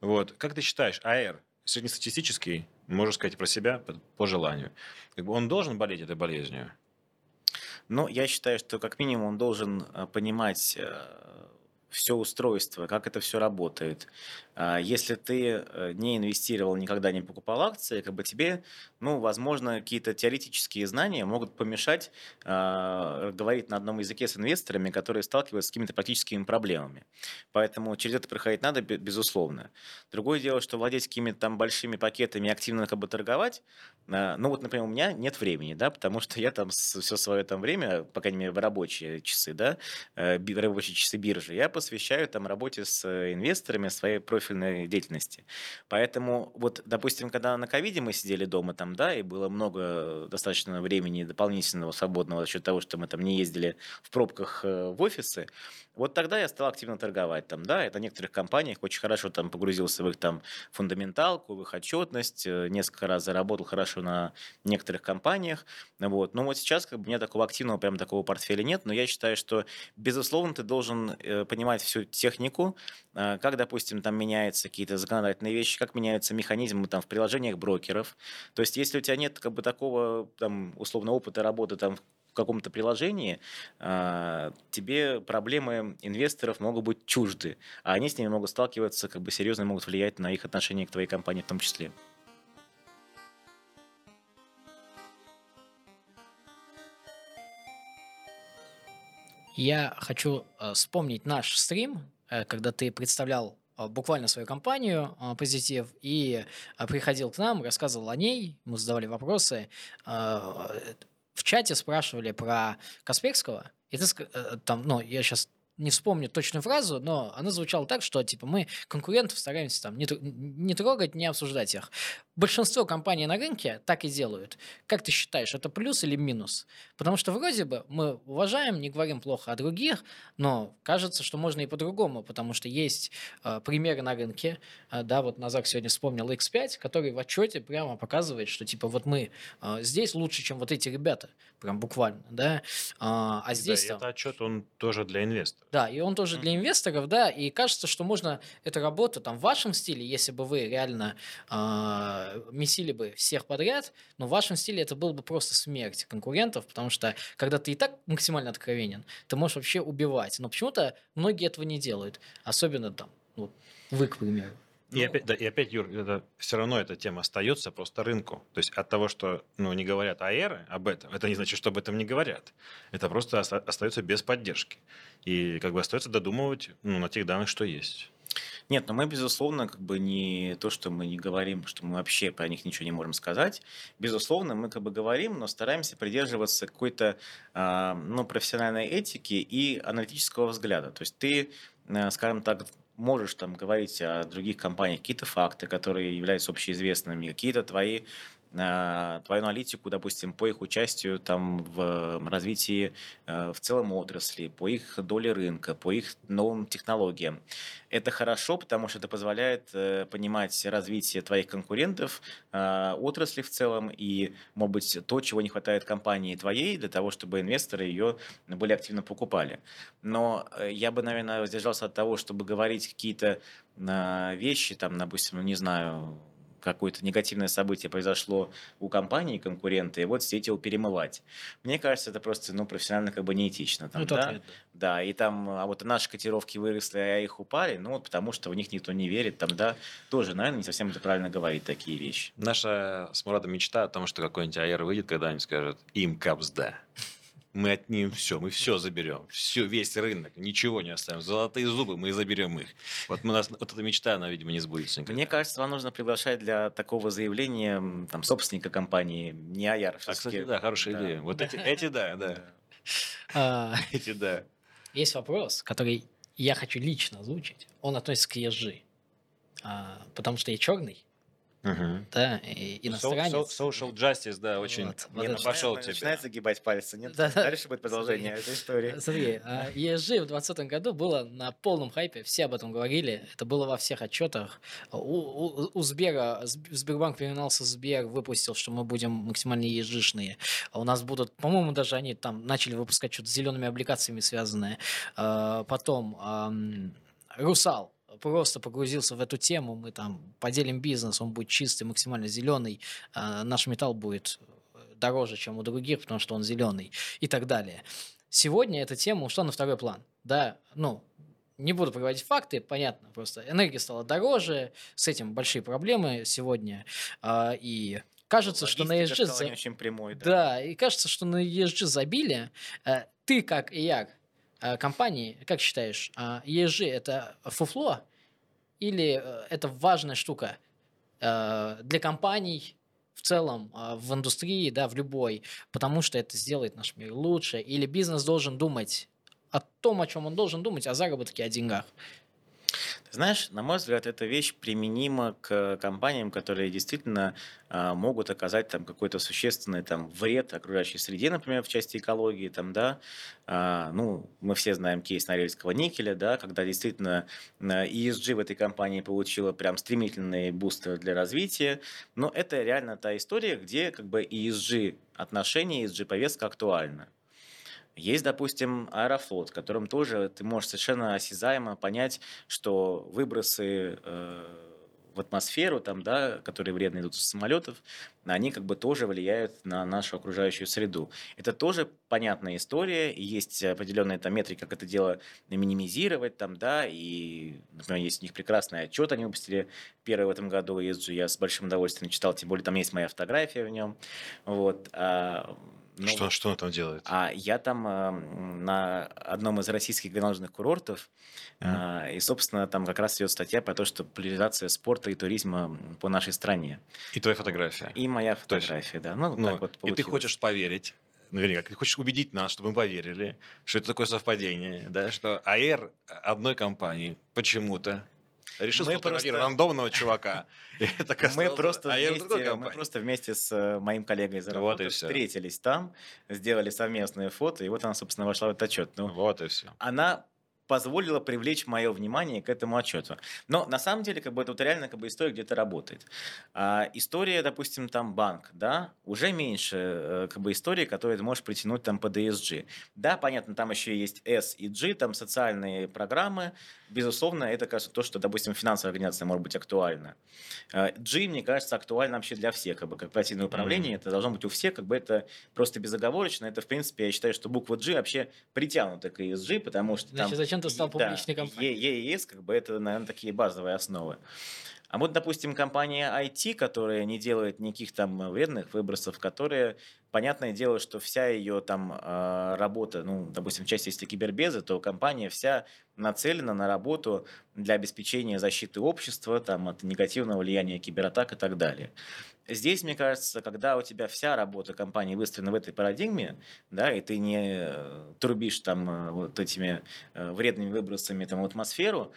Вот. Как ты считаешь, АР, среднестатистический, можно сказать про себя, по, по желанию, как бы он должен болеть этой болезнью? Ну, я считаю, что как минимум он должен понимать... все устройство, как это все работает. Если ты не инвестировал, никогда не покупал акции, как бы тебе, ну, возможно, какие-то теоретические знания могут помешать э, говорить на одном языке с инвесторами, которые сталкиваются с какими-то практическими проблемами. Поэтому через это проходить надо, безусловно. Другое дело, что владеть какими-то там большими пакетами и активно как бы торговать, э, ну, вот, например, у меня нет времени, да, потому что я там все свое там время, по крайней мере, в рабочие часы, да, э, рабочие часы биржи, я посвящаю там работе с инвесторами, своей профильной деятельности. Поэтому, вот, допустим, когда на ковиде мы сидели дома, там, да, и было много достаточно времени дополнительного, свободного, за счет того, что мы там не ездили в пробках в офисы, вот тогда я стал активно торговать, там, да, это в некоторых компаниях очень хорошо там погрузился в их там фундаменталку, в их отчетность, несколько раз заработал хорошо на некоторых компаниях, вот, но вот сейчас как бы у меня такого активного прям такого портфеля нет, но я считаю, что, безусловно, ты должен понимать всю технику, как, допустим, там меняются какие-то законодательные вещи, как меняются механизмы там в приложениях брокеров, то есть если у тебя нет как бы такого там условного опыта работы там в каком-то приложении, тебе проблемы инвесторов могут быть чужды, а они с ними могут сталкиваться, как бы серьезно могут влиять на их отношение к твоей компании в том числе. Я хочу вспомнить наш стрим, когда ты представлял буквально свою компанию «Позитив», и приходил к нам, рассказывал о ней, мы задавали вопросы. В чате спрашивали про Касперского, и ты там, ну, я сейчас не вспомню точную фразу, но она звучала так, что, типа, мы конкурентов стараемся там не, не трогать, не обсуждать их. Большинство компаний на рынке так и делают. Как ты считаешь, это плюс или минус? Потому что вроде бы мы уважаем, не говорим плохо о других, но кажется, что можно и по-другому, потому что есть э, примеры на рынке, э, да, вот Назар сегодня вспомнил икс пять, который в отчете прямо показывает, что, типа, вот мы э, здесь лучше, чем вот эти ребята, прям буквально, да, а, а здесь... Да, там... это отчет, он тоже для инвесторов. Да, и он тоже для инвесторов, да, и кажется, что можно эту работу там в вашем стиле, если бы вы реально э, месили бы всех подряд, но в вашем стиле это было бы просто смерть конкурентов, потому что когда ты и так максимально откровенен, ты можешь вообще убивать, но почему-то многие этого не делают, особенно там, вот, вы, к примеру. И, ну, опять, да, и опять, Юр, это, все равно эта тема остается просто рынку. То есть от того, что ну, не говорят АЭРы об этом, это не значит, что об этом не говорят. Это просто остается без поддержки. И как бы остается додумывать ну, на тех данных, что есть. Нет, но мы, безусловно, как бы не то, что мы не говорим, что мы вообще про них ничего не можем сказать. Безусловно, мы как бы говорим, но стараемся придерживаться какой-то э, ну, профессиональной этики и аналитического взгляда. То есть ты, э, скажем так, можешь там говорить о других компаниях, какие-то факты, которые являются общеизвестными, какие-то твои, э, твою аналитику, допустим, по их участию там, в развитии э, в целом отрасли, по их доле рынка, по их новым технологиям. Это хорошо, потому что это позволяет э, понимать развитие твоих конкурентов, э, отрасли в целом и, может быть, то, чего не хватает компании твоей, для того, чтобы инвесторы ее более активно покупали. Но я бы, наверное, воздержался от того, чтобы говорить какие-то э, вещи, там, допустим, не знаю, какое-то негативное событие произошло у компании, конкурента, и вот сидеть его перемывать. Мне кажется, это просто ну, профессионально как бы неэтично. Там, ну, да? да, и там, а вот наши котировки выросли, а их упали, ну, вот потому что в них никто не верит, там, да, тоже, наверное, не совсем это правильно говорить, такие вещи. Наша с Мурадом мечта о том, что какой-нибудь АЭР выйдет, когда они скажут, им капсда. Мы отнимем все, мы все заберем, все, весь рынок, ничего не оставим. Золотые зубы, мы заберем их. Вот, мы, вот эта мечта, она, видимо, не сбудется никогда. Мне кажется, вам нужно приглашать для такого заявления там, собственника компании, не АЯР. А, кстати, да, хорошая да. идея. Вот эти, эти да, да. Эти да. Есть вопрос, который я хочу лично озвучить, он относится к и эс джи, а, потому что я черный, uh-huh. да, и, иностранец. So, so, social justice, да, очень вот, не вот пошел тебе. Начинает загибать пальцы, нет? Да, дальше да. будет продолжение этой истории. Смотри, и эс джи в двадцатом году было на полном хайпе, все об этом говорили, это было во всех отчетах. У, у, у Сбера, Сбербанк переименовался, Сбер выпустил, что мы будем максимально и эс джи-шные. У нас будут, по-моему, даже они там начали выпускать что-то с зелеными облигациями связанное. Потом Русал просто погрузился в эту тему, мы там поделим бизнес, он будет чистый, максимально зеленый, а наш металл будет дороже, чем у других, потому что он зеленый и так далее. Сегодня эта тема ушла на второй план, да, ну, не буду приводить факты, понятно, просто энергия стала дороже, с этим большие проблемы сегодня, а, и... Кажется, что на и эс джи за... очень прямой, да. да, и кажется, что на и эс джи забили. Ты, как и я, компании, как считаешь, и эс джи это фуфло или это важная штука для компаний в целом, в индустрии, да, в любой, потому что это сделает наш мир лучше, или бизнес должен думать о том, о чем он должен думать, о заработке, о деньгах? Ты знаешь, на мой взгляд, эта вещь применима к компаниям, которые действительно э, могут оказать там, какой-то существенный там, вред окружающей среде, например, в части экологии. Там, да? а, ну, мы все знаем кейс Норильского никеля, да? Когда действительно и эс джи в этой компании получила прям стремительный бустер для развития. Но это реально та история, где как бы и эс джи отношения, и эс джи-повестка актуальна. Есть, допустим, Аэрофлот, которым тоже ты можешь совершенно осязаемо понять, что выбросы э, в атмосферу, там, да, которые вредно идут с самолетов, они как бы тоже влияют на нашу окружающую среду. Это тоже понятная история, и есть определенные там, метрики, как это дело минимизировать, там, да, и, например, есть у них прекрасный отчет, они выпустили первый в этом году и эс джи, я с большим удовольствием читал, тем более там есть моя фотография в нем, вот, а... Ну, что, что он там делает? А я там э, на одном из российских горнолыжных курортов, mm-hmm. э, и, собственно, там как раз идет статья про то, что популяризация спорта и туризма по нашей стране. И твоя фотография. И моя фотография, да. Ну, ну, так вот получилось. И ты хочешь поверить, наверняка, ты хочешь убедить нас, чтобы мы поверили, что это такое совпадение, да, что АЭР одной компании почему-то решил сфотографировать просто... рандомного чувака. Мы просто, вместе, мы просто вместе с моим коллегой из Аэрофлота вот встретились там, сделали совместные фото, и вот она, собственно, вошла в этот отчет. Ну, вот и все. Она позволила привлечь мое внимание к этому отчету. Но на самом деле как бы, это вот реально как бы, история где-то работает. А, история, допустим, там банк, да, уже меньше как бы, истории, которые ты можешь притянуть там, под и эс джи. Да, понятно, там еще есть S и G, там социальные программы. Безусловно, это, кажется, то, что, допустим, финансовая организация может быть актуальна. G, мне кажется, актуально вообще для всех. Как бы, корпоративное управление, mm-hmm. это должно быть у всех, как бы это просто безоговорочно. Это, в принципе, я считаю, что буква G вообще притянута к и эс джи, потому что там... Значит, зачем ты стал публичной да, компанией? и и эс, как бы это, наверное, такие базовые основы. А вот, допустим, компания ай ти, которая не делает никаких там вредных выбросов, которые, понятное дело, что вся ее там работа, ну, допустим, в части, если кибербезы, то компания вся нацелена на работу для обеспечения защиты общества там, от негативного влияния кибератак и так далее. Здесь, мне кажется, когда у тебя вся работа компании выстроена в этой парадигме, да, и ты не трубишь там вот этими вредными выбросами там, в атмосферу,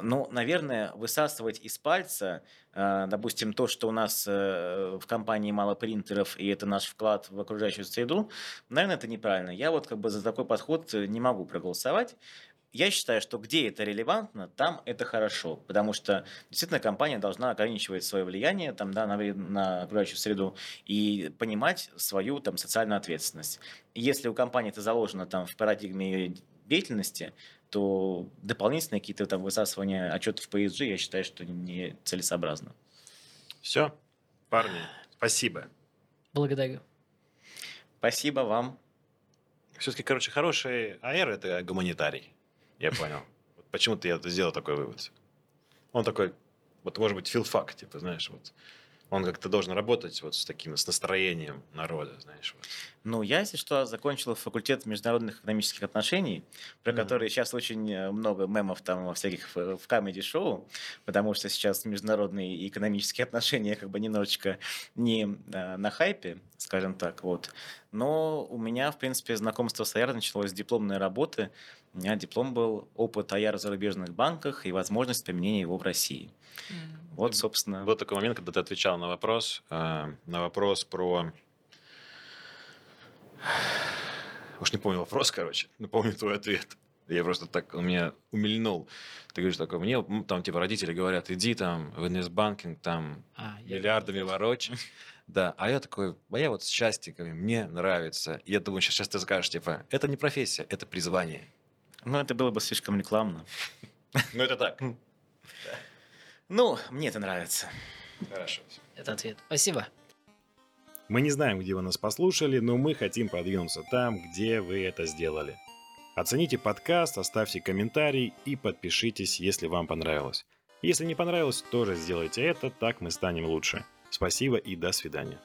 ну, наверное, высасывать из пальца, допустим, то, что у нас в компании мало принтеров, и это наш вклад в окружающую среду, наверное, это неправильно. Я вот как бы за такой подход не могу проголосовать. Я считаю, что где это релевантно, там это хорошо, потому что действительно компания должна ограничивать свое влияние там, да, на, на окружающую среду и понимать свою там, социальную ответственность. Если у компании это заложено там, в парадигме ее деятельности, то дополнительные какие-то там высасывания отчетов по и эс джи, я считаю, что не целесообразно. Все, парни, спасибо. Благодарю. Спасибо вам. Все-таки, короче, хороший АЭР – это гуманитарий, я понял. Почему-то я сделал такой вывод. Он такой, вот может быть, филфак, типа, знаешь, вот. Он как-то должен работать вот с таким, с настроением народа, знаешь. Вот. Ну, я, если что, закончил факультет международных экономических отношений, про mm-hmm. который сейчас очень много мемов там во всяких в камеди-шоу, потому что сейчас международные экономические отношения как бы немножечко не а, на хайпе, скажем так, вот. Но у меня, в принципе, знакомство с АЭР началось с дипломной работы У меня диплом был «Опыт ай ар в зарубежных банках и возможность применения его в России». Mm-hmm. Вот, собственно... Был такой момент, когда ты отвечал на вопрос, э, на вопрос про... Уж не помню вопрос, короче, но помню твой ответ. Я просто так, он меня умильнул. Ты говоришь, такой, мне там типа родители говорят, иди там в инвестбанкинг, там а, миллиардами ворочь. Да, а я такой, а я вот с частиками, мне нравится. Я думаю, сейчас, сейчас ты скажешь, типа, это не профессия, это призвание. Ну, это было бы слишком рекламно. Ну, это так. Ну, мне это нравится. Хорошо. Это ответ. Спасибо. Мы не знаем, где вы нас послушали, но мы хотим продвинуться там, где вы это сделали. Оцените подкаст, оставьте комментарий и подпишитесь, если вам понравилось. Если не понравилось, тоже сделайте это, так мы станем лучше. Спасибо и до свидания.